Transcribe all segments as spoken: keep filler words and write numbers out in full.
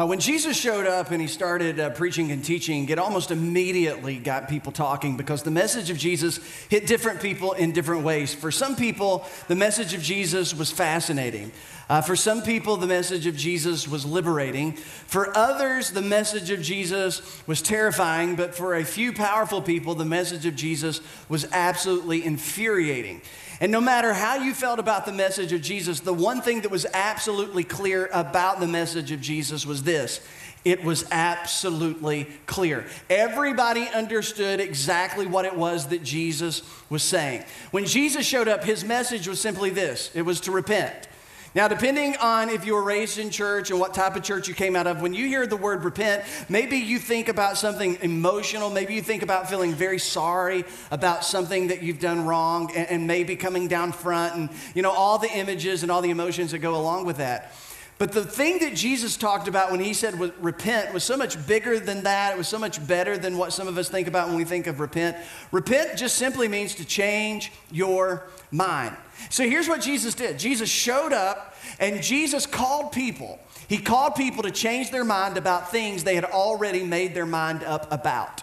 Uh, when Jesus showed up and he started uh, preaching and teaching, it almost immediately got people talking because the message of Jesus hit different people in different ways. For some people, the message of Jesus was fascinating. Uh, for some people, the message of Jesus was liberating. For others, the message of Jesus was terrifying. But for a few powerful people, the message of Jesus was absolutely infuriating. And no matter how you felt about the message of Jesus, the one thing that was absolutely clear about the message of Jesus was this. It was absolutely clear. Everybody understood exactly what it was that Jesus was saying. When Jesus showed up, his message was simply this. It was to repent. Now, depending on if you were raised in church and what type of church you came out of, when you hear the word repent, maybe you think about something emotional. Maybe you think about feeling very sorry about something that you've done wrong and, and maybe coming down front and, you know, all the images and all the emotions that go along with that. But the thing that Jesus talked about when he said repent was so much bigger than that. It was so much better than what some of us think about when we think of repent. Repent just simply means to change your mind. So here's what Jesus did. Jesus showed up and Jesus called people. He called people to change their mind about things they had already made their mind up about.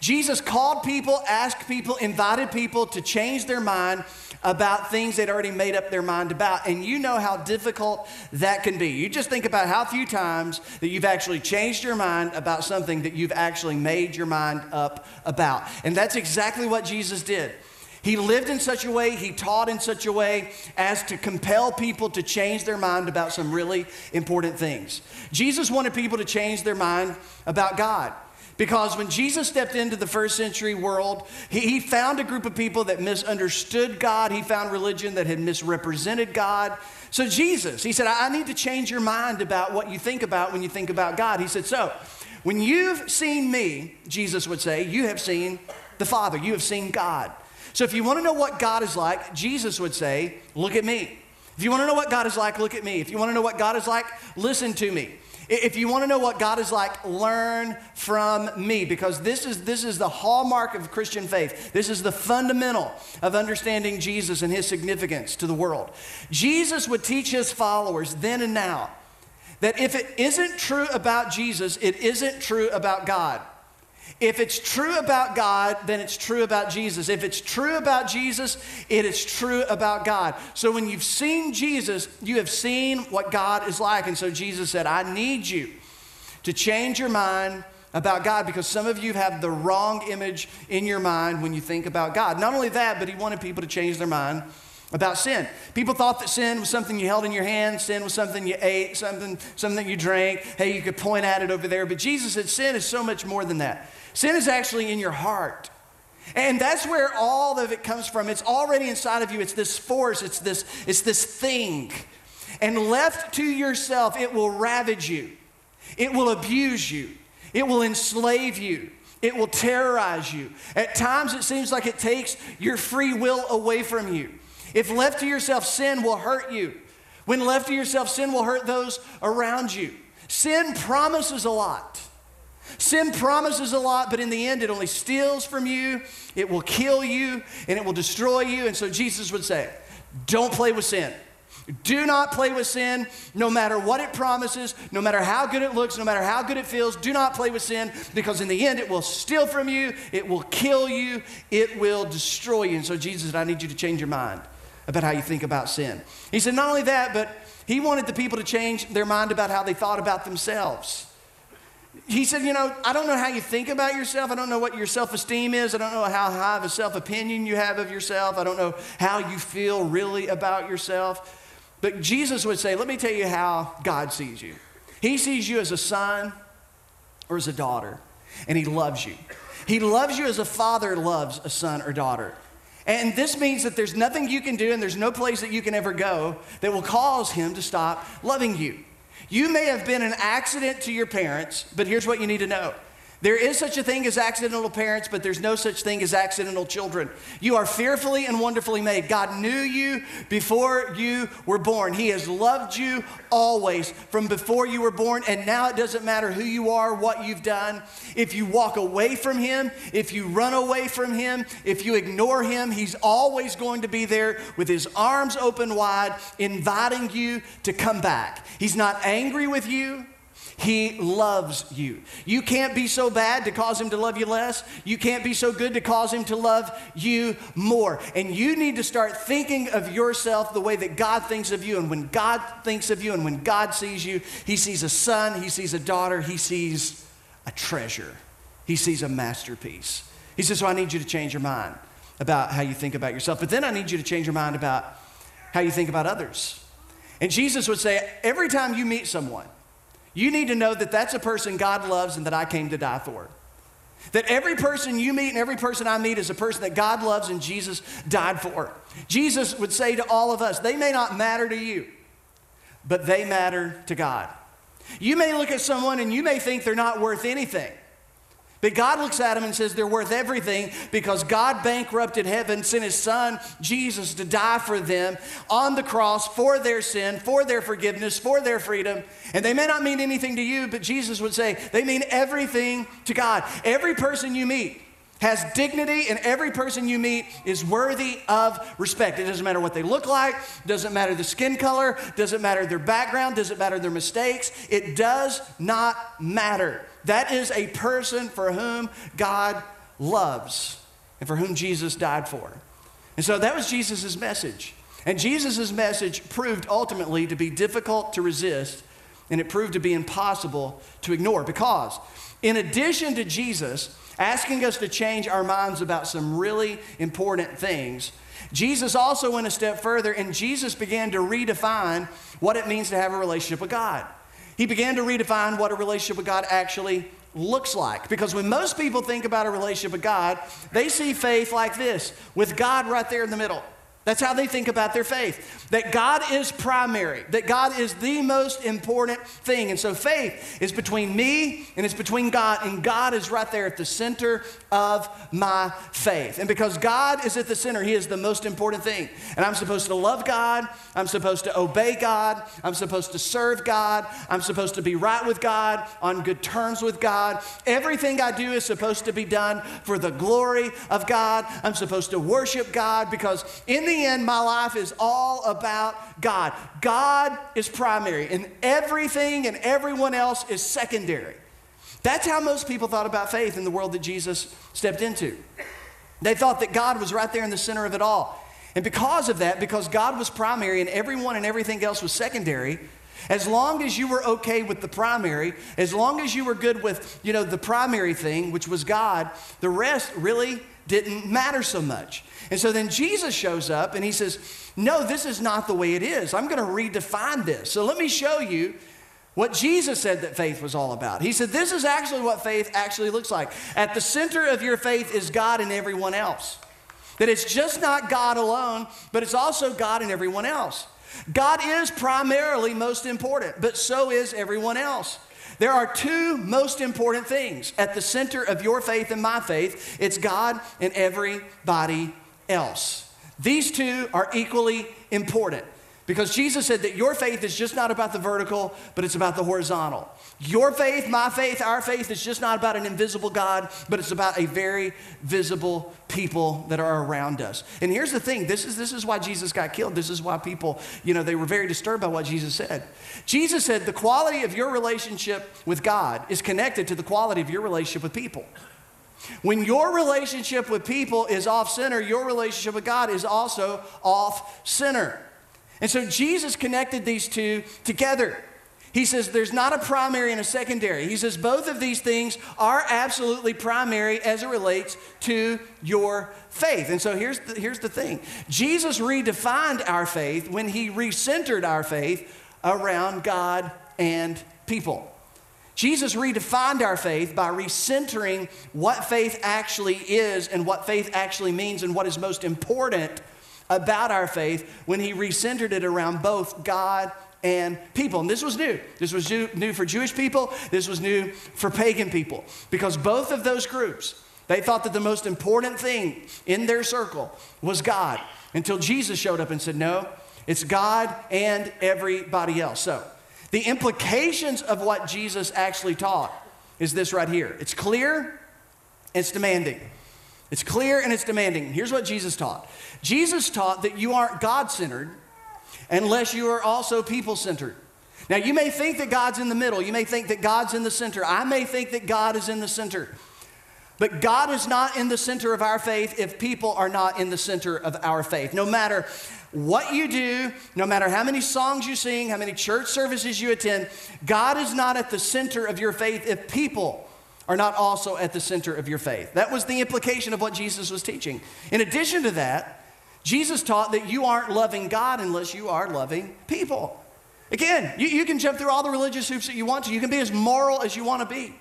Jesus called people, asked people, invited people to change their mind about things they'd already made up their mind about. And you know how difficult that can be. You just think about how few times that you've actually changed your mind about something that you've actually made your mind up about. And that's exactly what Jesus did. He lived in such a way, he taught in such a way as to compel people to change their mind about some really important things. Jesus wanted people to change their mind about God. Because when Jesus stepped into the first century world, he, he found a group of people that misunderstood God. He found religion that had misrepresented God. So Jesus, he said, I need to change your mind about what you think about when you think about God. He said, so when you've seen me, Jesus would say, you have seen the Father. You have seen God. So if you want to know what God is like, Jesus would say, look at me. If you want to know what God is like, look at me. If you want to know what God is like, listen to me. If you want to know what God is like, learn from me, because this is, this is the hallmark of Christian faith. This is the fundamental of understanding Jesus and his significance to the world. Jesus would teach his followers then and now that if it isn't true about Jesus, it isn't true about God. If it's true about God, then it's true about Jesus. If it's true about Jesus, it is true about God. So when you've seen Jesus, you have seen what God is like. And so Jesus said, I need you to change your mind about God, because some of you have the wrong image in your mind when you think about God. Not only that, but he wanted people to change their mind about sin. People thought that sin was something you held in your hand, sin was something you ate, something, something you drank. Hey, you could point at it over there. But Jesus said sin is so much more than that. Sin is actually in your heart. And that's where all of it comes from. It's already inside of you. It's this force. It's this, it's this thing. And left to yourself, it will ravage you. It will abuse you. It will enslave you. It will terrorize you. At times, it seems like it takes your free will away from you. If left to yourself, sin will hurt you. When left to yourself, sin will hurt those around you. Sin promises a lot. Sin promises a lot, but in the end, it only steals from you. It will kill you, and it will destroy you. And so Jesus would say, don't play with sin. Do not play with sin, no matter what it promises, no matter how good it looks, no matter how good it feels. Do not play with sin, because in the end, it will steal from you. It will kill you. It will destroy you. And so Jesus said, I need you to change your mind about how you think about sin. He said not only that, but he wanted the people to change their mind about how they thought about themselves. He said, you know, I don't know how you think about yourself. I don't know what your self-esteem is. I don't know how high of a self-opinion you have of yourself. I don't know how you feel really about yourself. But Jesus would say, let me tell you how God sees you. He sees you as a son or as a daughter, and he loves you. He loves you as a father loves a son or daughter. And this means that there's nothing you can do and there's no place that you can ever go that will cause him to stop loving you. You may have been an accident to your parents, but here's what you need to know. There is such a thing as accidental parents, but there's no such thing as accidental children. You are fearfully and wonderfully made. God knew you before you were born. He has loved you always from before you were born, and now it doesn't matter who you are, what you've done. If you walk away from him, if you run away from him, if you ignore him, he's always going to be there with his arms open wide, inviting you to come back. He's not angry with you. He loves you. You can't be so bad to cause him to love you less. You can't be so good to cause him to love you more. And you need to start thinking of yourself the way that God thinks of you. And when God thinks of you and when God sees you, he sees a son, he sees a daughter, he sees a treasure. He sees a masterpiece. He says, so I need you to change your mind about how you think about yourself. But then I need you to change your mind about how you think about others. And Jesus would say, every time you meet someone, you need to know that that's a person God loves and that I came to die for. That every person you meet and every person I meet is a person that God loves and Jesus died for. Jesus would say to all of us, they may not matter to you, but they matter to God. You may look at someone and you may think they're not worth anything. But God looks at them and says they're worth everything because God bankrupted heaven, sent his son, Jesus, to die for them on the cross for their sin, for their forgiveness, for their freedom. And they may not mean anything to you, but Jesus would say they mean everything to God. Every person you meet has dignity, and every person you meet is worthy of respect. It doesn't matter what they look like, doesn't matter the skin color, doesn't matter their background, doesn't matter their mistakes. It does not matter. That is a person for whom God loves and for whom Jesus died for. And so that was Jesus' message. And Jesus' message proved ultimately to be difficult to resist, and it proved to be impossible to ignore, because in addition to Jesus asking us to change our minds about some really important things, Jesus also went a step further, and Jesus began to redefine what it means to have a relationship with God. He began to redefine what a relationship with God actually looks like. Because when most people think about a relationship with God, they see faith like this, with God right there in the middle. That's how they think about their faith, that God is primary, that God is the most important thing. And so faith is between me and it's between God, and God is right there at the center of my faith. And because God is at the center, he is the most important thing. And I'm supposed to love God, I'm supposed to obey God, I'm supposed to serve God, I'm supposed to be right with God, on good terms with God. Everything I do is supposed to be done for the glory of God. I'm supposed to worship God, because in the In the end, my life is all about God. God is primary, and everything and everyone else is secondary. That's how most people thought about faith in the world that Jesus stepped into. They thought that God was right there in the center of it all. And because of that, because God was primary and everyone and everything else was secondary, as long as you were okay with the primary, as long as you were good with, you know, the primary thing, which was God, the rest really didn't matter so much. And so then Jesus shows up and he says, no, this is not the way it is. I'm going to redefine this. So let me show you what Jesus said that faith was all about. He said, this is actually what faith actually looks like. At the center of your faith is God and everyone else. That it's just not God alone, but it's also God and everyone else. God is primarily most important, but so is everyone else. There are two most important things at the center of your faith and my faith. It's God and everybody else. These two are equally important, because Jesus said that your faith is just not about the vertical, but it's about the horizontal. Your faith, my faith, our faith is just not about an invisible God, but it's about a very visible people that are around us. And here's the thing, this is, this is why Jesus got killed. This is why people, you know, they were very disturbed by what Jesus said. Jesus said the quality of your relationship with God is connected to the quality of your relationship with people. When your relationship with people is off center, your relationship with God is also off center. And so Jesus connected these two together. He says there's not a primary and a secondary. He says both of these things are absolutely primary as it relates to your faith. And so here's the, here's the thing. Jesus redefined our faith when he recentered our faith around God and people. Jesus redefined our faith by recentering what faith actually is and what faith actually means and what is most important about our faith when he recentered it around both God and people. And this was new. This was new for Jewish people. This was new for pagan people, because both of those groups, they thought that the most important thing in their circle was God, until Jesus showed up and said, no, it's God and everybody else. So the implications of what Jesus actually taught is this right here. It's clear, it's demanding. It's clear and it's demanding. Here's what Jesus taught. Jesus taught that you aren't God-centered unless you are also people-centered. Now, you may think that God's in the middle. You may think that God's in the center. I may think that God is in the center. But God is not in the center of our faith if people are not in the center of our faith. No matter what you do, no matter how many songs you sing, how many church services you attend, God is not at the center of your faith if people are not also at the center of your faith. That was the implication of what Jesus was teaching. In addition to that, Jesus taught that you aren't loving God unless you are loving people. Again, you, you can jump through all the religious hoops that you want to. You can be as moral as you want to be.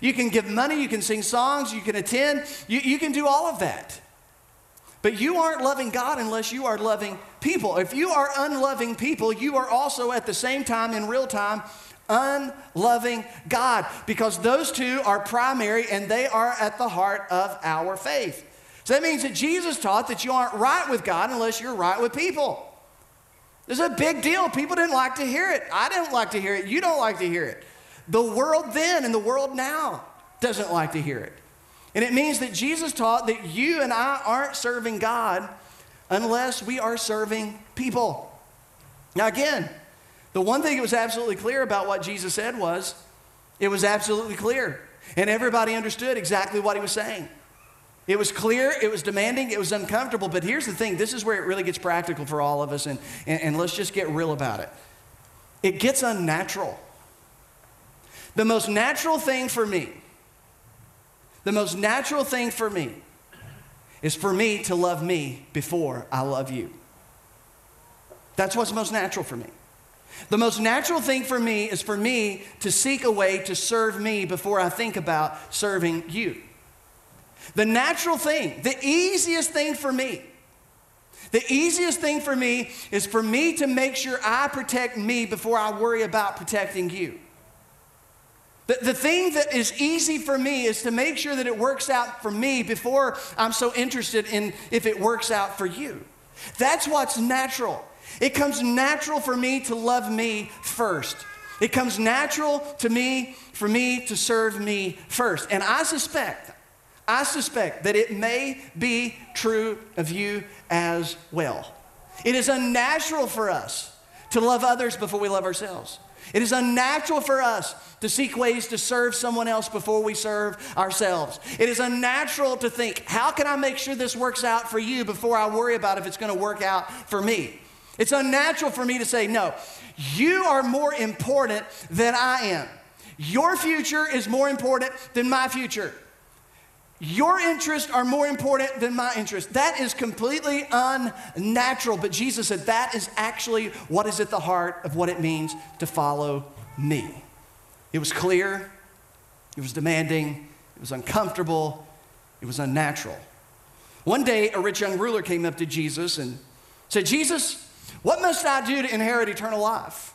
You can give money, you can sing songs, you can attend, you, you can do all of that. But you aren't loving God unless you are loving people. If you are unloving people, you are also at the same time, in real time, unloving God, because those two are primary and they are at the heart of our faith. So that means that Jesus taught that you aren't right with God unless you're right with people. This is a big deal. People didn't like to hear it. I didn't like to hear it. You don't like to hear it. The world then and the world now doesn't like to hear it. And it means that Jesus taught that you and I aren't serving God unless we are serving people. Now again, the one thing that was absolutely clear about what Jesus said was, it was absolutely clear. And everybody understood exactly what he was saying. It was clear, it was demanding, it was uncomfortable. But here's the thing, this is where it really gets practical for all of us, and, and, and let's just get real about it. It gets unnatural. The most natural thing for me, the most natural thing for me is for me to love me before I love you. That's what's most natural for me. The most natural thing for me is for me to seek a way to serve me before I think about serving you. The natural thing, the easiest thing for me, the easiest thing for me is for me to make sure I protect me before I worry about protecting you. The, the thing that is easy for me is to make sure that it works out for me before I'm so interested in if it works out for you. That's what's natural. It comes natural for me to love me first. It comes natural to me for me to serve me first. And I suspect, I suspect that it may be true of you as well. It is unnatural for us to love others before we love ourselves. It is unnatural for us to seek ways to serve someone else before we serve ourselves. It is unnatural to think, how can I make sure this works out for you before I worry about if it's going to work out for me? It's unnatural for me to say, no, you are more important than I am. Your future is more important than my future. Your interests are more important than my interests. That is completely unnatural. But Jesus said that is actually what is at the heart of what it means to follow me. It was clear, it was demanding, it was uncomfortable, it was unnatural. One day, a rich young ruler came up to Jesus and said, Jesus, what must I do to inherit eternal life?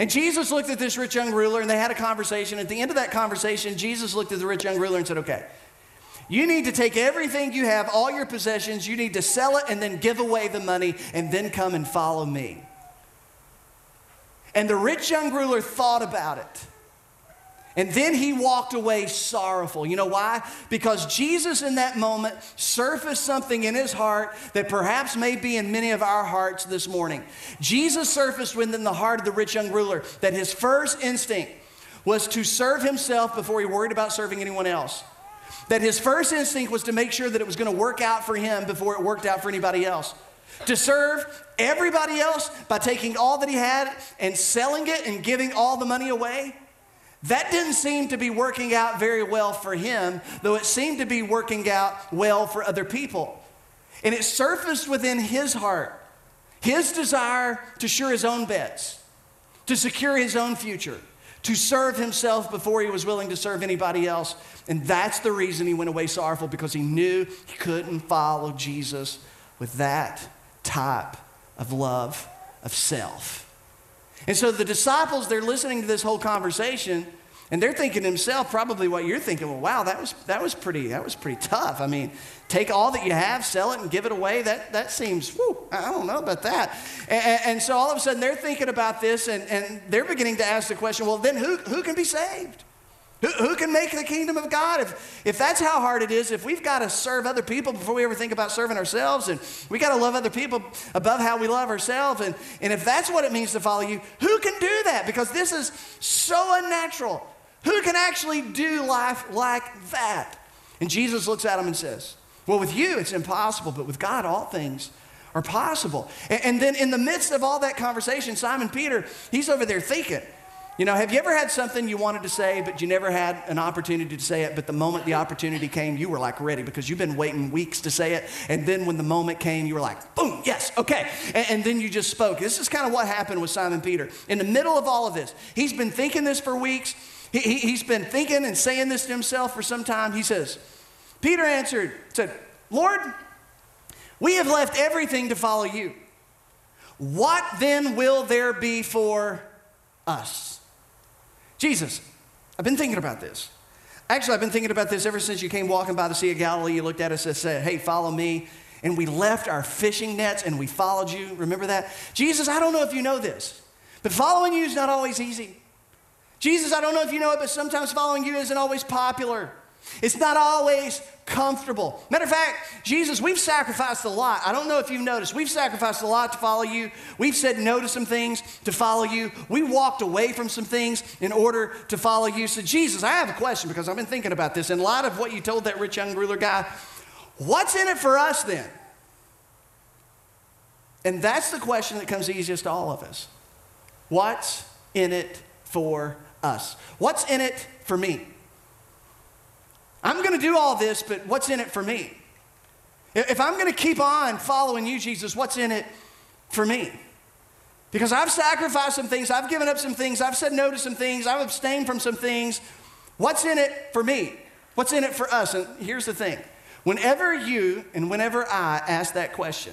And Jesus looked at this rich young ruler and they had a conversation. At the end of that conversation, Jesus looked at the rich young ruler and said, okay, you need to take everything you have, all your possessions, you need to sell it and then give away the money and then come and follow me. And the rich young ruler thought about it. And then he walked away sorrowful. You know why? Because Jesus in that moment surfaced something in his heart that perhaps may be in many of our hearts this morning. Jesus surfaced within the heart of the rich young ruler that his first instinct was to serve himself before he worried about serving anyone else. That his first instinct was to make sure that it was going to work out for him before it worked out for anybody else. To serve everybody else by taking all that he had and selling it and giving all the money away. That didn't seem to be working out very well for him, though it seemed to be working out well for other people. And it surfaced within his heart, his desire to shore his own bets, to secure his own future, to serve himself before he was willing to serve anybody else. And that's the reason he went away sorrowful, because he knew he couldn't follow Jesus with that type of love of self. And so the disciples, they're listening to this whole conversation, and they're thinking to themselves probably what you're thinking, well, wow, that was, that was, pretty, that was pretty tough. I mean, take all that you have, sell it, and give it away. That, that seems, whew, I don't know about that. And, and so all of a sudden, they're thinking about this, and, and they're beginning to ask the question, well, then who, who can be saved? Who, who can make the kingdom of God? If, if that's how hard it is, if we've got to serve other people before we ever think about serving ourselves, and we got to love other people above how we love ourselves, and, and if that's what it means to follow you, who can do that? Because this is so unnatural. Who can actually do life like that? And Jesus looks at him and says, well, with you it's impossible, but with God all things are possible. And, and then in the midst of all that conversation, Simon Peter, he's over there thinking. You know, have you ever had something you wanted to say, but you never had an opportunity to say it, but the moment the opportunity came, you were like ready because you've been waiting weeks to say it, and then when the moment came, you were like, boom, yes, okay, and, and then you just spoke. This is kind of what happened with Simon Peter. In the middle of all of this, he's been thinking this for weeks. He, he, he's been thinking and saying this to himself for some time. He says, Peter answered, said, Lord, we have left everything to follow you. What then will there be for us? Jesus, I've been thinking about this. Actually, I've been thinking about this ever since you came walking by the Sea of Galilee. You looked at us and said, hey, follow me. And we left our fishing nets and we followed you. Remember that? Jesus, I don't know if you know this, but following you is not always easy. Jesus, I don't know if you know it, but sometimes following you isn't always popular. It's not always comfortable. Matter of fact, Jesus, we've sacrificed a lot. I don't know if you've noticed. We've sacrificed a lot to follow you. We've said no to some things to follow you. We walked away from some things in order to follow you. So Jesus, I have a question because I've been thinking about this. In light of what you told that rich young ruler guy, what's in it for us then? And that's the question that comes easiest to all of us. What's in it for us? What's in it for me? I'm going to do all this, but what's in it for me? If I'm going to keep on following you, Jesus, what's in it for me? Because I've sacrificed some things, I've given up some things, I've said no to some things, I've abstained from some things. What's in it for me? What's in it for us? And here's the thing. Whenever you and whenever I ask that question,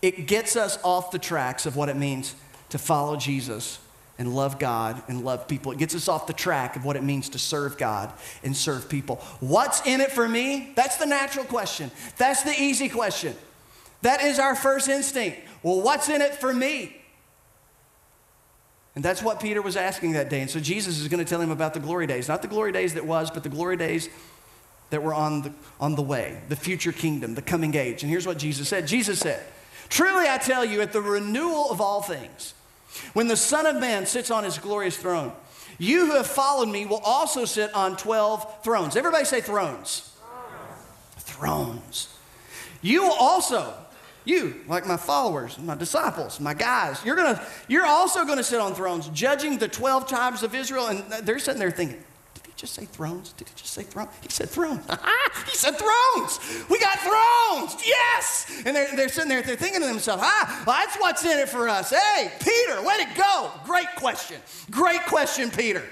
it gets us off the tracks of what it means to follow Jesus and love God and love people. It gets us off the track of what it means to serve God and serve people. What's in it for me? That's the natural question. That's the easy question. That is our first instinct. Well, what's in it for me? And that's what Peter was asking that day. And so Jesus is going to tell him about the glory days. Not the glory days that was, but the glory days that were on the, on the way. The future kingdom, the coming age. And here's what Jesus said. Jesus said, truly I tell you, at the renewal of all things, when the Son of Man sits on his glorious throne, you who have followed me will also sit on twelve thrones. Everybody say thrones. Thrones. Thrones. You will also, you, like my followers, my disciples, my guys, you're gonna, you're also going to sit on thrones, judging the twelve tribes of Israel. And they're sitting there thinking, did he just say thrones? Did he just say thrones? He said thrones. He said thrones. We got thrones. Yes. And they're, they're sitting there, they're thinking to themselves, ah, well, that's what's in it for us. Hey, Peter, way to go. Great question. Great question, Peter.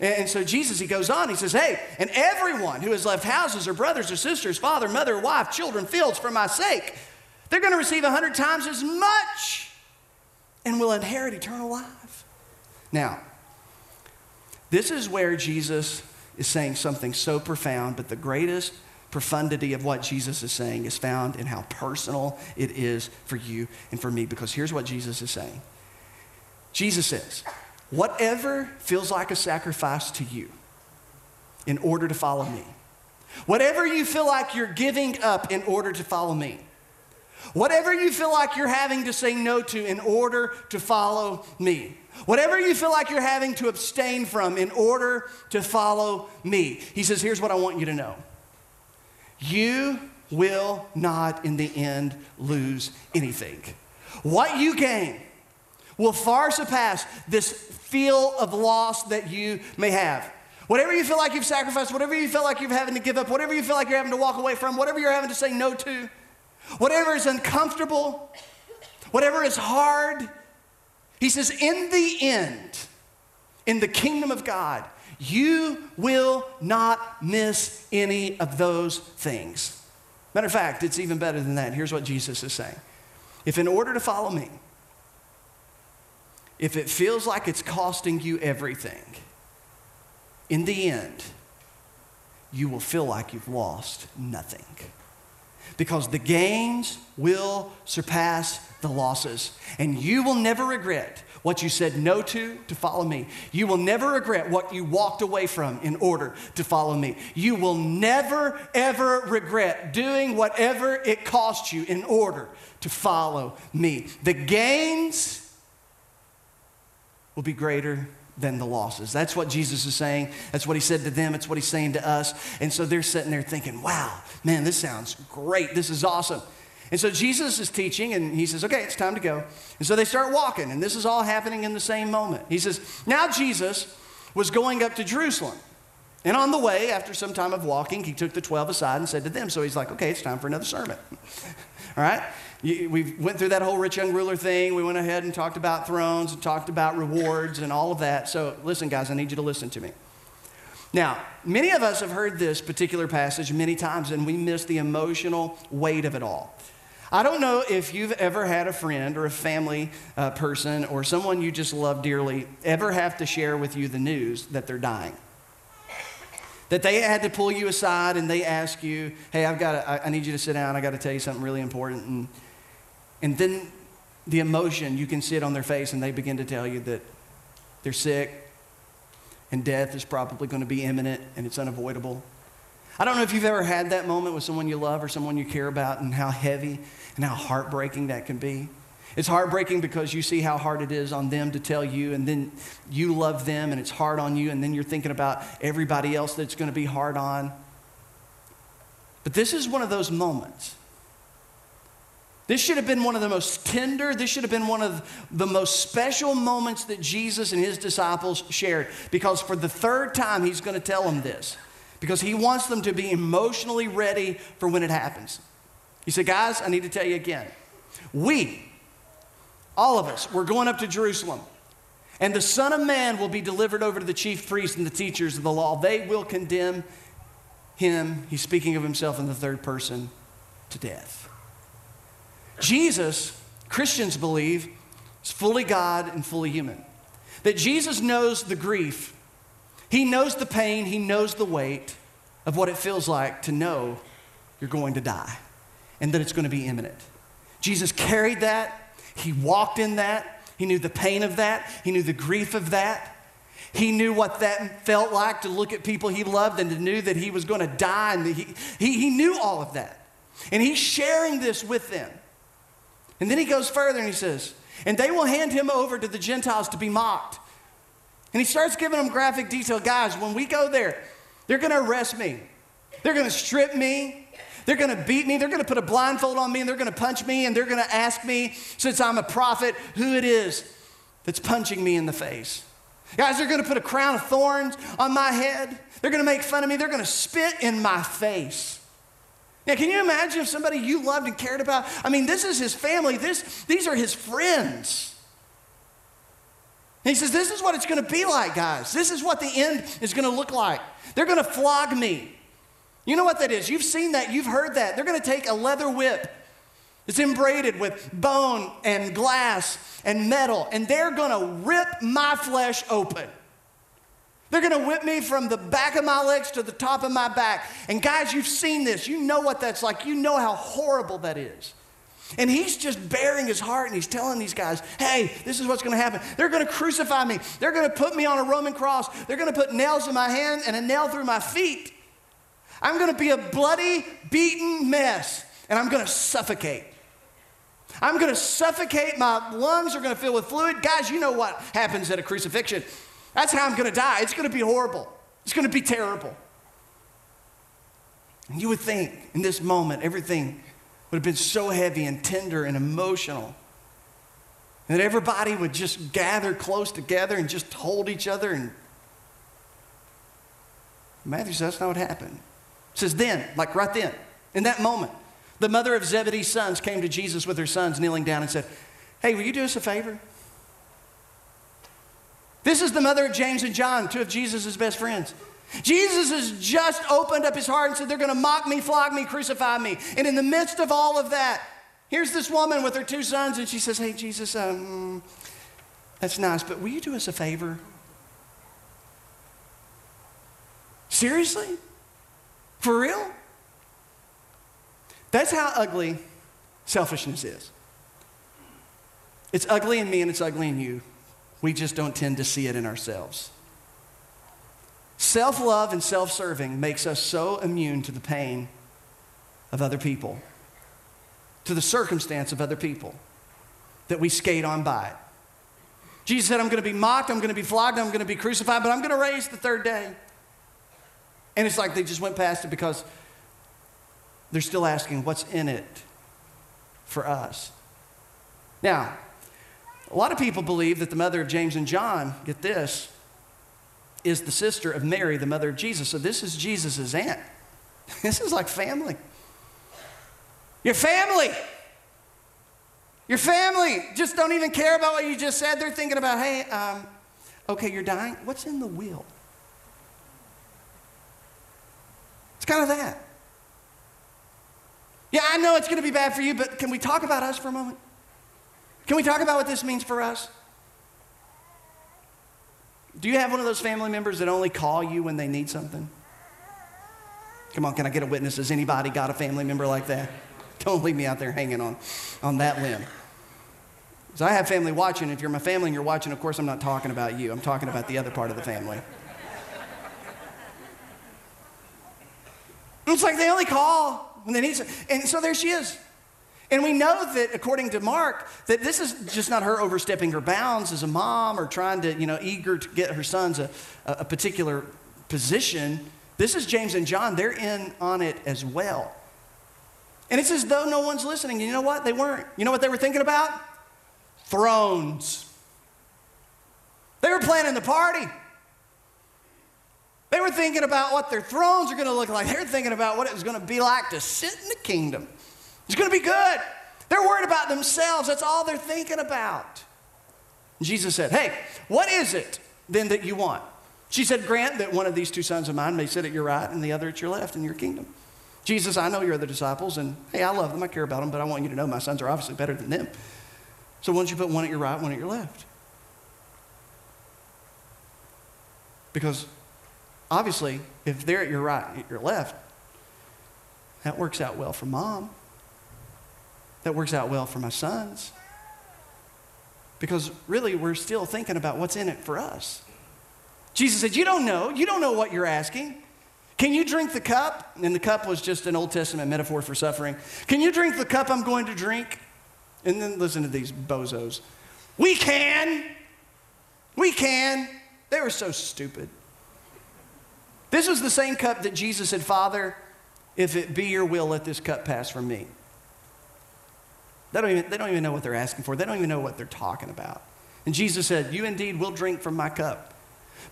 And, and so Jesus, he goes on, he says, hey, and everyone who has left houses or brothers or sisters, father, mother, wife, children, fields for my sake, they're going to receive a hundred times as much and will inherit eternal life. Now, this is where Jesus is saying something so profound, but the greatest profundity of what Jesus is saying is found in how personal it is for you and for me, because here's what Jesus is saying. Jesus says, whatever feels like a sacrifice to you in order to follow me, whatever you feel like you're giving up in order to follow me, whatever you feel like you're having to say no to in order to follow me, whatever you feel like you're having to abstain from in order to follow me, he says, here's what I want you to know. You will not in the end lose anything. What you gain will far surpass this feel of loss that you may have. Whatever you feel like you've sacrificed, whatever you feel like you're having to give up, whatever you feel like you're having to walk away from, whatever you're having to say no to, whatever is uncomfortable, whatever is hard, he says, in the end, in the kingdom of God, you will not miss any of those things. Matter of fact, it's even better than that. Here's what Jesus is saying. If in order to follow me, if it feels like it's costing you everything, in the end, you will feel like you've lost nothing. because the gains will surpass the losses. And you will never regret what you said no to to follow me. You will never regret what you walked away from in order to follow me. You will never, ever regret doing whatever it cost you in order to follow me. The gains will be greater than the losses. That's what Jesus is saying. That's what he said to them. It's what he's saying to us. And so they're sitting there thinking, wow, man, this sounds great. This is awesome. And so Jesus is teaching, and he says, okay, it's time to go. And so they start walking, and this is all happening in the same moment. He says, now Jesus was going up to Jerusalem. And on the way, after some time of walking, he took the twelve aside and said to them, so he's like, okay, it's time for another sermon. All right? We went through that whole rich young ruler thing. We went ahead and talked about thrones and talked about rewards and all of that. So listen, guys, I need you to listen to me. Now, many of us have heard this particular passage many times, and we miss the emotional weight of it all. I don't know if you've ever had a friend or a family uh, person or someone you just love dearly ever have to share with you the news that they're dying. That they had to pull you aside and they ask you, hey, I've got to, I, I need you to sit down. I got to tell you something really important. And, and then the emotion, you can see it on their face, and they begin to tell you that they're sick and death is probably going to be imminent and it's unavoidable. I don't know if you've ever had that moment with someone you love or someone you care about, and how heavy and how heartbreaking that can be. It's heartbreaking because you see how hard it is on them to tell you, and then you love them and it's hard on you, and then you're thinking about everybody else that's going to be hard on. But this is one of those moments. This should have been one of the most tender, this should have been one of the most special moments that Jesus and his disciples shared, because for the third time he's going to tell them this. Because he wants them to be emotionally ready for when it happens. He said, guys, I need to tell you again. We, all of us, we're going up to Jerusalem. And the Son of Man will be delivered over to the chief priests and the teachers of the law. They will condemn him, he's speaking of himself in the third person, to death. Jesus, Christians believe, is fully God and fully human. That Jesus knows the grief. He knows the pain, he knows the weight of what it feels like to know you're going to die and that it's going to be imminent. Jesus carried that, he walked in that, he knew the pain of that, he knew the grief of that. He knew what that felt like to look at people he loved and to knew that he was going to die, and he, he, he knew all of that. And he's sharing this with them. And then he goes further and he says, and they will hand him over to the Gentiles to be mocked. And he starts giving them graphic detail. Guys, when we go there, they're going to arrest me. They're going to strip me. They're going to beat me. They're going to put a blindfold on me, and they're going to punch me, and they're going to ask me, since I'm a prophet, who it is that's punching me in the face. Guys, they're going to put a crown of thorns on my head. They're going to make fun of me. They're going to spit in my face. Now, can you imagine if somebody you loved and cared about? I mean, this is his family. This, these are his friends. And he says, this is what it's going to be like, guys. This is what the end is going to look like. They're going to flog me. You know what that is. You've seen that. You've heard that. They're going to take a leather whip. It's embroidered with bone and glass and metal, and they're going to rip my flesh open. They're going to whip me from the back of my legs to the top of my back. And guys, you've seen this. You know what that's like. You know how horrible that is. And he's just bearing his heart, and he's telling these guys, hey, this is what's going to happen. They're going to crucify me. They're going to put me on a Roman cross. They're going to put nails in my hand and a nail through my feet. I'm going to be a bloody, beaten mess, and I'm going to suffocate. I'm going to suffocate. My lungs are going to fill with fluid. Guys, you know what happens at a crucifixion. That's how I'm going to die. It's going to be horrible. It's going to be terrible. And you would think in this moment everything would have been so heavy and tender and emotional, and that everybody would just gather close together and just hold each other. And Matthew says that's not what happened. It says then, like right then, in that moment, the mother of Zebedee's sons came to Jesus with her sons, kneeling down, and said, hey, will you do us a favor? This is the mother of James and John, two of Jesus' best friends. Jesus has just opened up his heart and said, they're going to mock me, flog me, crucify me. And in the midst of all of that, here's this woman with her two sons, and she says, hey, Jesus, um, that's nice, but will you do us a favor? Seriously? For real? That's how ugly selfishness is. It's ugly in me and it's ugly in you. We just don't tend to see it in ourselves. Self-love and self-serving makes us so immune to the pain of other people, to the circumstance of other people, that we skate on by it. Jesus said, I'm going to be mocked, I'm going to be flogged, I'm going to be crucified, but I'm going to raise the third day. And it's like they just went past it because they're still asking what's in it for us. Now, a lot of people believe that the mother of James and John, get this, is the sister of Mary, the mother of Jesus. So this is Jesus' aunt. This is like family. Your family. Your family just don't even care about what you just said. They're thinking about, hey, um, okay, you're dying. What's in the will? It's kind of that. Yeah, I know it's going to be bad for you, but can we talk about us for a moment? Can we talk about what this means for us? Do you have one of those family members that only call you when they need something? Come on, can I get a witness? Has anybody got a family member like that? Don't leave me out there hanging on, on that limb. Because I have family watching. If you're my family and you're watching, of course I'm not talking about you. I'm talking about the other part of the family. It's like they only call when they need something. And so there she is. And we know that, according to Mark, that this is just not her overstepping her bounds as a mom or trying to, you know, eager to get her sons a, a particular position. This is James and John. They're in on it as well. And it's as though no one's listening. You know what? They weren't. You know what they were thinking about? Thrones. They were planning the party. They were thinking about what their thrones are going to look like. They were thinking about what it was going to be like to sit in the kingdom. It's going to be good. They're worried about themselves. That's all they're thinking about. Jesus said, hey, what is it then that you want? She said, grant that one of these two sons of mine may sit at your right and the other at your left in your kingdom. Jesus, I know your other disciples, and hey, I love them. I care about them, but I want you to know my sons are obviously better than them. So why don't you put one at your right, one at your left? Because obviously, if they're at your right and at your left, that works out well for mom. That works out well for my sons. Because really, we're still thinking about what's in it for us. Jesus said, you don't know. You don't know what you're asking. Can you drink the cup? And the cup was just an Old Testament metaphor for suffering. Can you drink the cup I'm going to drink? And then listen to these bozos. We can. We can. They were so stupid. This was the same cup that Jesus said, Father, if it be your will, let this cup pass from me. They don't even, they don't even know what they're asking for. They don't even know what they're talking about. And Jesus said, you indeed will drink from my cup.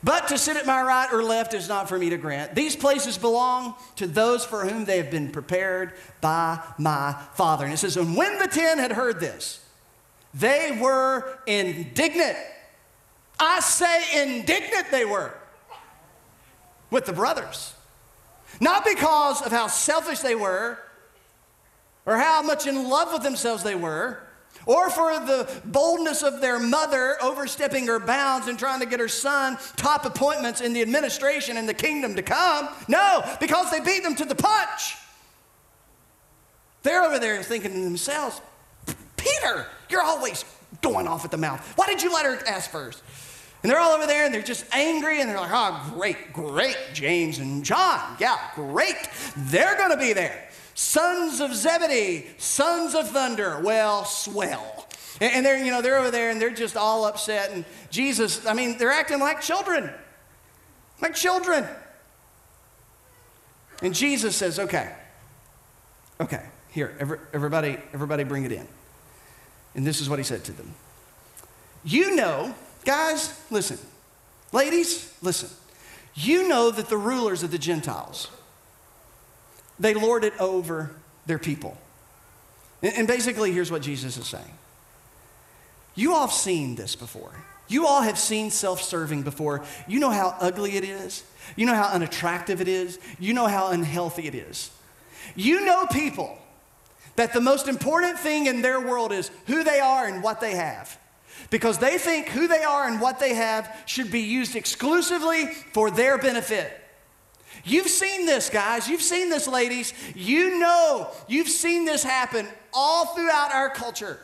But to sit at my right or left is not for me to grant. These places belong to those for whom they have been prepared by my Father. And it says, and when the ten had heard this, they were indignant. I say indignant they were with the brothers. Not because of how selfish they were or how much in love with themselves they were, or for the boldness of their mother overstepping her bounds and trying to get her son top appointments in the administration and the kingdom to come. No, because they beat them to the punch. They're over there thinking to themselves, Peter, you're always going off at the mouth. Why did you let her ask first? And they're all over there and they're just angry and they're like, oh, great, great, James and John. Yeah, great. They're going to be there. Sons of Zebedee, sons of thunder, well, swell. And they're, you know, they're over there and they're just all upset. And Jesus, I mean, they're acting like children, like children. And Jesus says, okay, okay, here, every, everybody, everybody bring it in. And this is what he said to them. You know, guys, listen. Ladies, listen. You know that the rulers of the Gentiles, they lord it over their people. And basically, here's what Jesus is saying. You all have seen this before. You all have seen self-serving before. You know how ugly it is. You know how unattractive it is. You know how unhealthy it is. You know people that the most important thing in their world is who they are and what they have, because they think who they are and what they have should be used exclusively for their benefit. You've seen this, guys. You've seen this, ladies. You know, you've seen this happen all throughout our culture.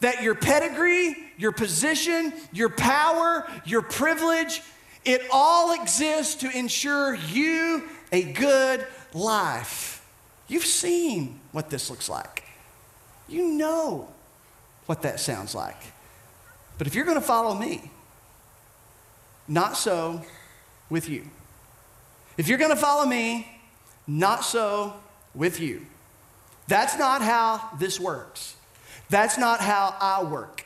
That your pedigree, your position, your power, your privilege, it all exists to ensure you a good life. You've seen what this looks like. You know what that sounds like. But if you're going to follow me, not so with you. If you're going to follow me, not so with you. That's not how this works. That's not how I work.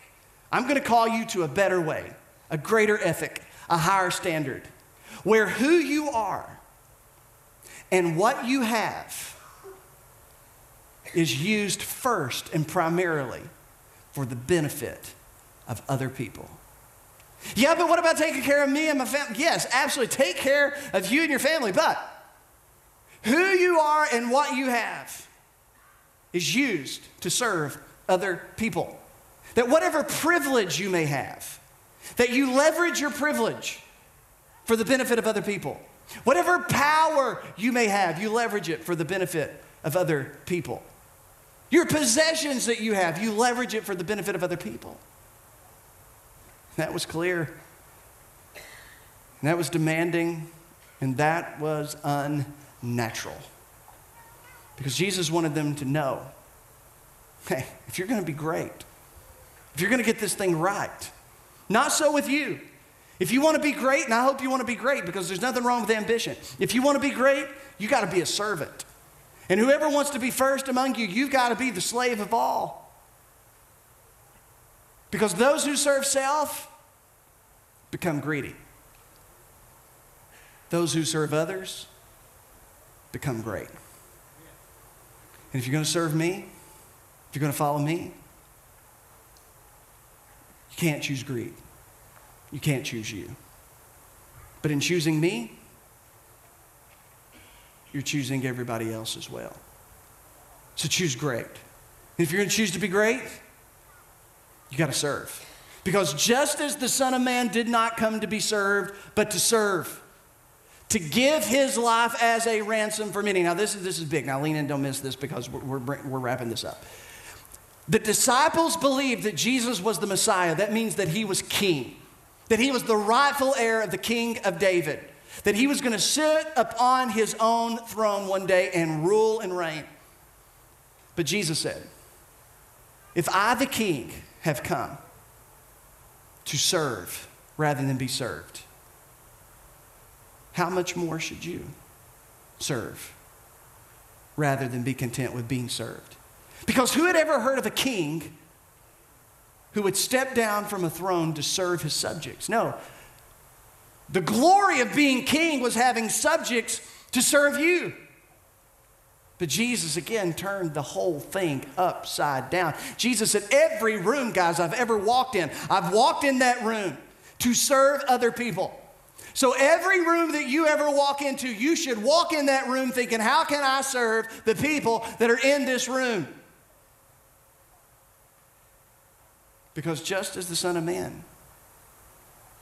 I'm going to call you to a better way, a greater ethic, a higher standard, where who you are and what you have is used first and primarily for the benefit of other people. Yeah, but what about taking care of me and my family? Yes, absolutely, take care of you and your family, but who you are and what you have is used to serve other people. That whatever privilege you may have, that you leverage your privilege for the benefit of other people. Whatever power you may have, you leverage it for the benefit of other people. Your possessions that you have, you leverage it for the benefit of other people. That was clear. And that was demanding. And that was unnatural. Because Jesus wanted them to know, hey, if you're going to be great, if you're going to get this thing right, not so with you. If you want to be great, and I hope you want to be great because there's nothing wrong with ambition. If you want to be great, you got to be a servant. And whoever wants to be first among you, you've got to be the slave of all. Because those who serve self become greedy. Those who serve others become great. And if you're going to serve me, if you're going to follow me, you can't choose greed. You can't choose you. But in choosing me, you're choosing everybody else as well. So choose great. And if you're going to choose to be great, you got to serve. Because just as the Son of Man did not come to be served, but to serve, to give his life as a ransom for many. Now, this is, this is big. Now, lean in, don't miss this because we're, we're, we're wrapping this up. The disciples believed that Jesus was the Messiah. That means that he was king, that he was the rightful heir of the King of David, that he was going to sit upon his own throne one day and rule and reign. But Jesus said, if I, the king, have come to serve rather than be served, how much more should you serve rather than be content with being served? Because who had ever heard of a king who would step down from a throne to serve his subjects? No. The glory of being king was having subjects to serve you. But Jesus, again, turned the whole thing upside down. Jesus said, every room, guys, I've ever walked in, I've walked in that room to serve other people. So every room that you ever walk into, you should walk in that room thinking, how can I serve the people that are in this room? Because just as the Son of Man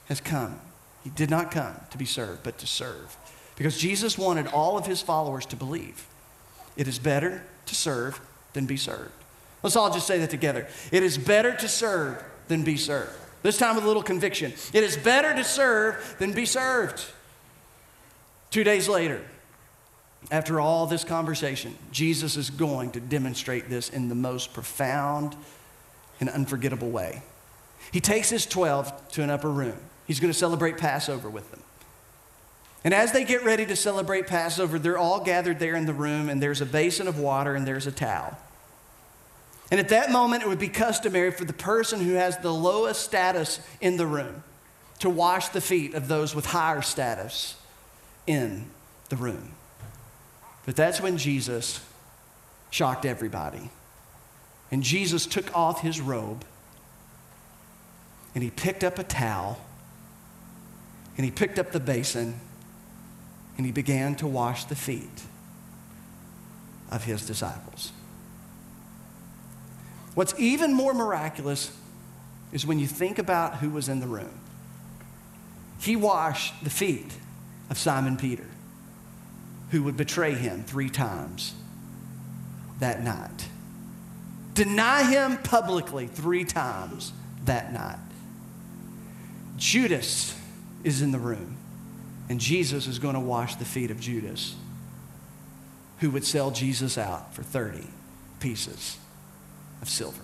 has come, he did not come to be served, but to serve. Because Jesus wanted all of his followers to believe it is better to serve than be served. Let's all just say that together. It is better to serve than be served. This time with a little conviction. It is better to serve than be served. Two days later, after all this conversation, Jesus is going to demonstrate this in the most profound and unforgettable way. He takes his twelve to an upper room. He's going to celebrate Passover with them. And as they get ready to celebrate Passover, they're all gathered there in the room, and there's a basin of water, and there's a towel. And at that moment, it would be customary for the person who has the lowest status in the room to wash the feet of those with higher status in the room. But that's when Jesus shocked everybody. And Jesus took off his robe, and he picked up a towel, and he picked up the basin, and he began to wash the feet of his disciples. What's even more miraculous is when you think about who was in the room. He washed the feet of Simon Peter, who would betray him three times that night. Deny him publicly three times that night. Judas is in the room, and Jesus is going to wash the feet of Judas, who would sell Jesus out for thirty pieces of silver.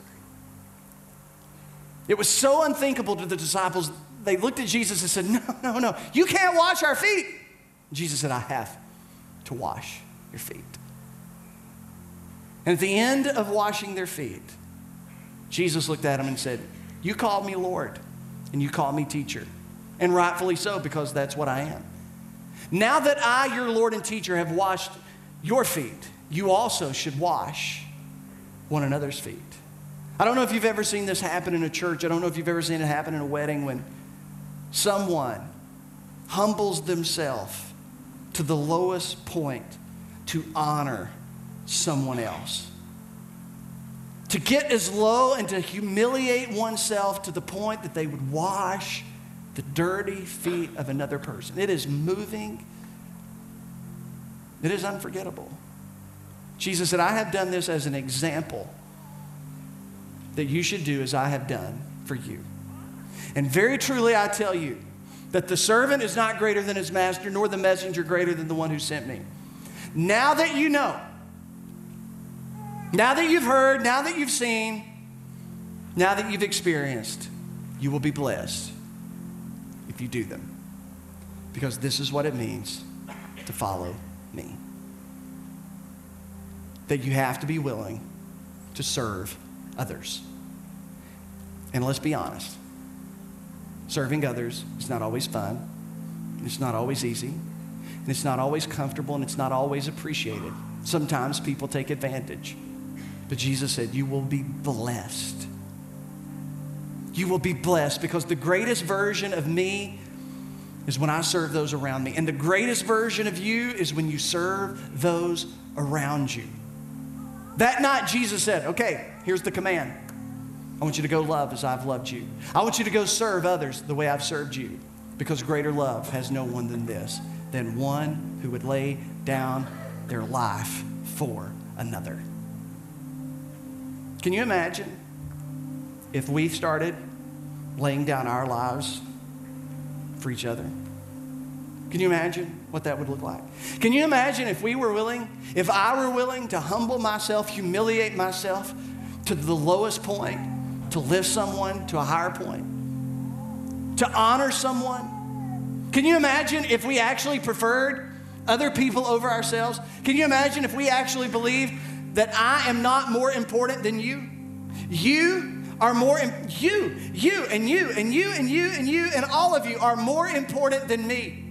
It was so unthinkable to the disciples, they looked at Jesus and said, no, no, no, you can't wash our feet. Jesus said, I have to wash your feet. And at the end of washing their feet, Jesus looked at them and said, you call me Lord, and you call me teacher, and rightfully so, because that's what I am. Now that I, your Lord and teacher, have washed your feet, you also should wash one another's feet. I don't know if you've ever seen this happen in a church. I don't know if you've ever seen it happen in a wedding when someone humbles themselves to the lowest point to honor someone else. To get as low and to humiliate oneself to the point that they would wash the dirty feet of another person. It is moving. It is unforgettable. Jesus said, I have done this as an example that you should do as I have done for you. And very truly I tell you that the servant is not greater than his master, nor the messenger greater than the one who sent me. Now that you know, now that you've heard, now that you've seen, now that you've experienced, you will be blessed if you do them. Because this is what it means to follow me. That you have to be willing to serve others. And let's be honest. Serving others is not always fun, and it's not always easy, and it's not always comfortable, and it's not always appreciated. Sometimes people take advantage. But Jesus said, you will be blessed. You will be blessed because the greatest version of me is when I serve those around me. And the greatest version of you is when you serve those around you. That night, Jesus said, okay, here's the command. I want you to go love as I've loved you. I want you to go serve others the way I've served you, because greater love has no one than this, than one who would lay down their life for another. Can you imagine if we started laying down our lives for each other? Can you imagine what that would look like? Can you imagine if we were willing, if I were willing to humble myself, humiliate myself to the lowest point, to lift someone to a higher point, to honor someone? Can you imagine if we actually preferred other people over ourselves? Can you imagine if we actually believe that I am not more important than you? You are more, you, you, and you, and you, and you, and you, and all of you are more important than me.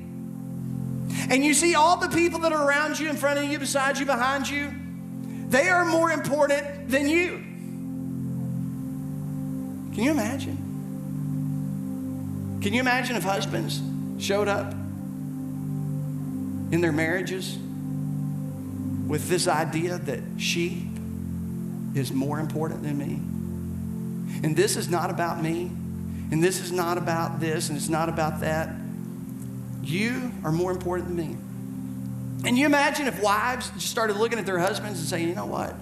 And you see all the people that are around you, in front of you, beside you, behind you, they are more important than you. Can you imagine? Can you imagine if husbands showed up in their marriages with this idea that she is more important than me? And this is not about me, and this is not about this, and it's not about that. You are more important than me. And you imagine if wives started looking at their husbands and saying, you know what?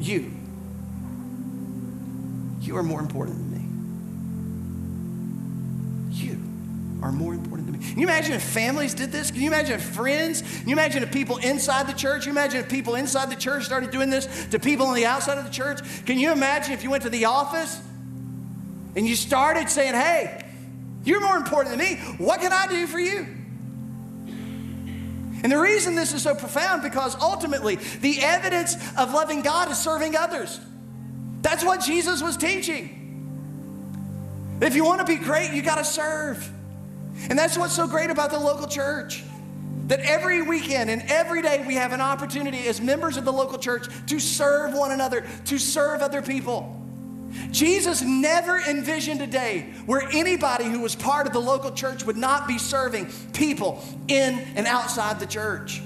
You. You are more important than me. You are more important than me. Can you imagine if families did this? Can you imagine if friends? Can you imagine if people inside the church? Can you imagine if people inside the church started doing this to people on the outside of the church? Can you imagine if you went to the office and you started saying, hey, you're more important than me. What can I do for you? And the reason this is so profound, because ultimately the evidence of loving God is serving others. That's what Jesus was teaching. If you want to be great, you got to serve. And that's what's so great about the local church, that every weekend and every day we have an opportunity as members of the local church to serve one another, to serve other people. Jesus never envisioned a day where anybody who was part of the local church would not be serving people in and outside the church.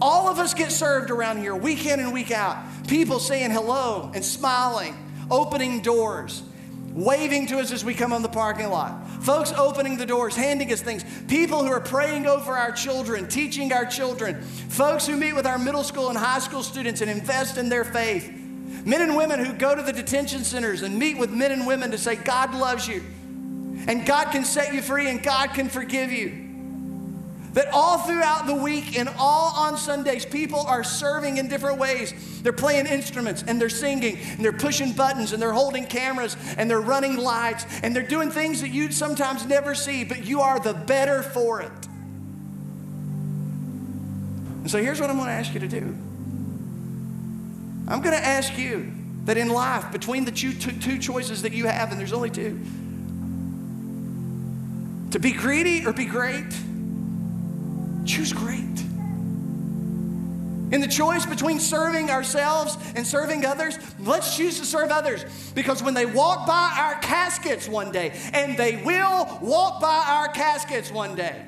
All of us get served around here week in and week out. People saying hello and smiling, opening doors, waving to us as we come on the parking lot, folks opening the doors, handing us things, people who are praying over our children, teaching our children, folks who meet with our middle school and high school students and invest in their faith, men and women who go to the detention centers and meet with men and women to say, God loves you, and God can set you free, and God can forgive you. That all throughout the week and all on Sundays, people are serving in different ways. They're playing instruments, and they're singing, and they're pushing buttons, and they're holding cameras, and they're running lights, and they're doing things that you'd sometimes never see, but you are the better for it. And so here's what I'm going to ask you to do. I'm going to ask you that in life, between the two, two, two choices that you have, and there's only two, to be greedy or be great, choose great. In the choice between serving ourselves and serving others, let's choose to serve others, because when they walk by our caskets one day, and they will walk by our caskets one day,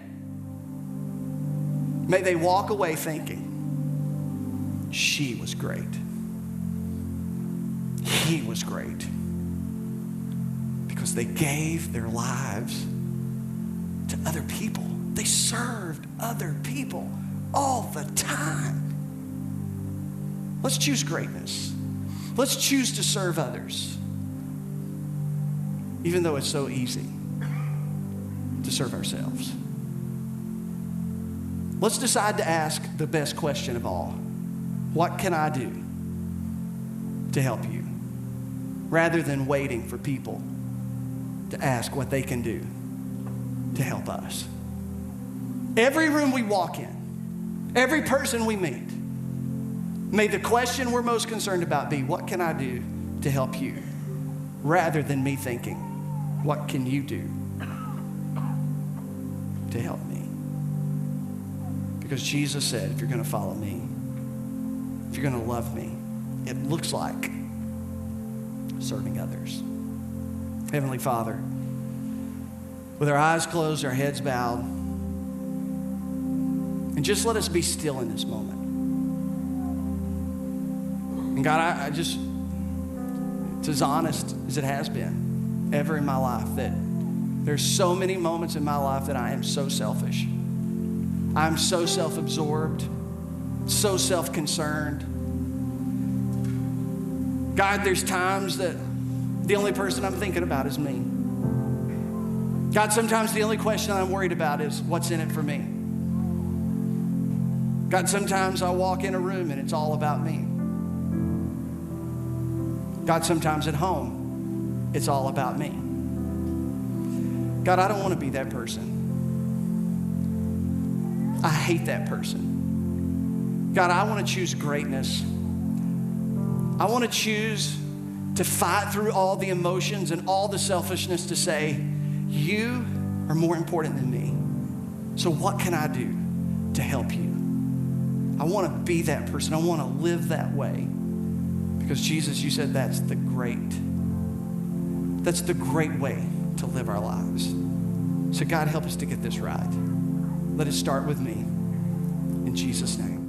may they walk away thinking, she was great. He was great. Because they gave their lives to other people. They served other people all the time. Let's choose greatness. Let's choose to serve others, even though it's so easy to serve ourselves. Let's decide to ask the best question of all. What can I do to help you? Rather than waiting for people to ask what they can do to help us. Every room we walk in, every person we meet, may the question we're most concerned about be, what can I do to help you? Rather than me thinking, what can you do to help me? Because Jesus said, if you're going to follow me, if you're going to love me, it looks like serving others. Heavenly Father, with our eyes closed, our heads bowed, and just let us be still in this moment. And God, I, I just, it's as honest as it has been ever in my life that there's so many moments in my life that I am so selfish. I'm so self-absorbed, so self-concerned. God, there's times that the only person I'm thinking about is me. God, sometimes the only question I'm worried about is what's in it for me. God, sometimes I walk in a room and it's all about me. God, sometimes at home, it's all about me. God, I don't want to be that person. I hate that person. God, I want to choose greatness. I want to choose to fight through all the emotions and all the selfishness to say, you are more important than me. So what can I do to help you? I want to be that person. I want to live that way. Because Jesus, you said that's the great, that's the great way to live our lives. So God, help us to get this right. Let it start with me. In Jesus' name.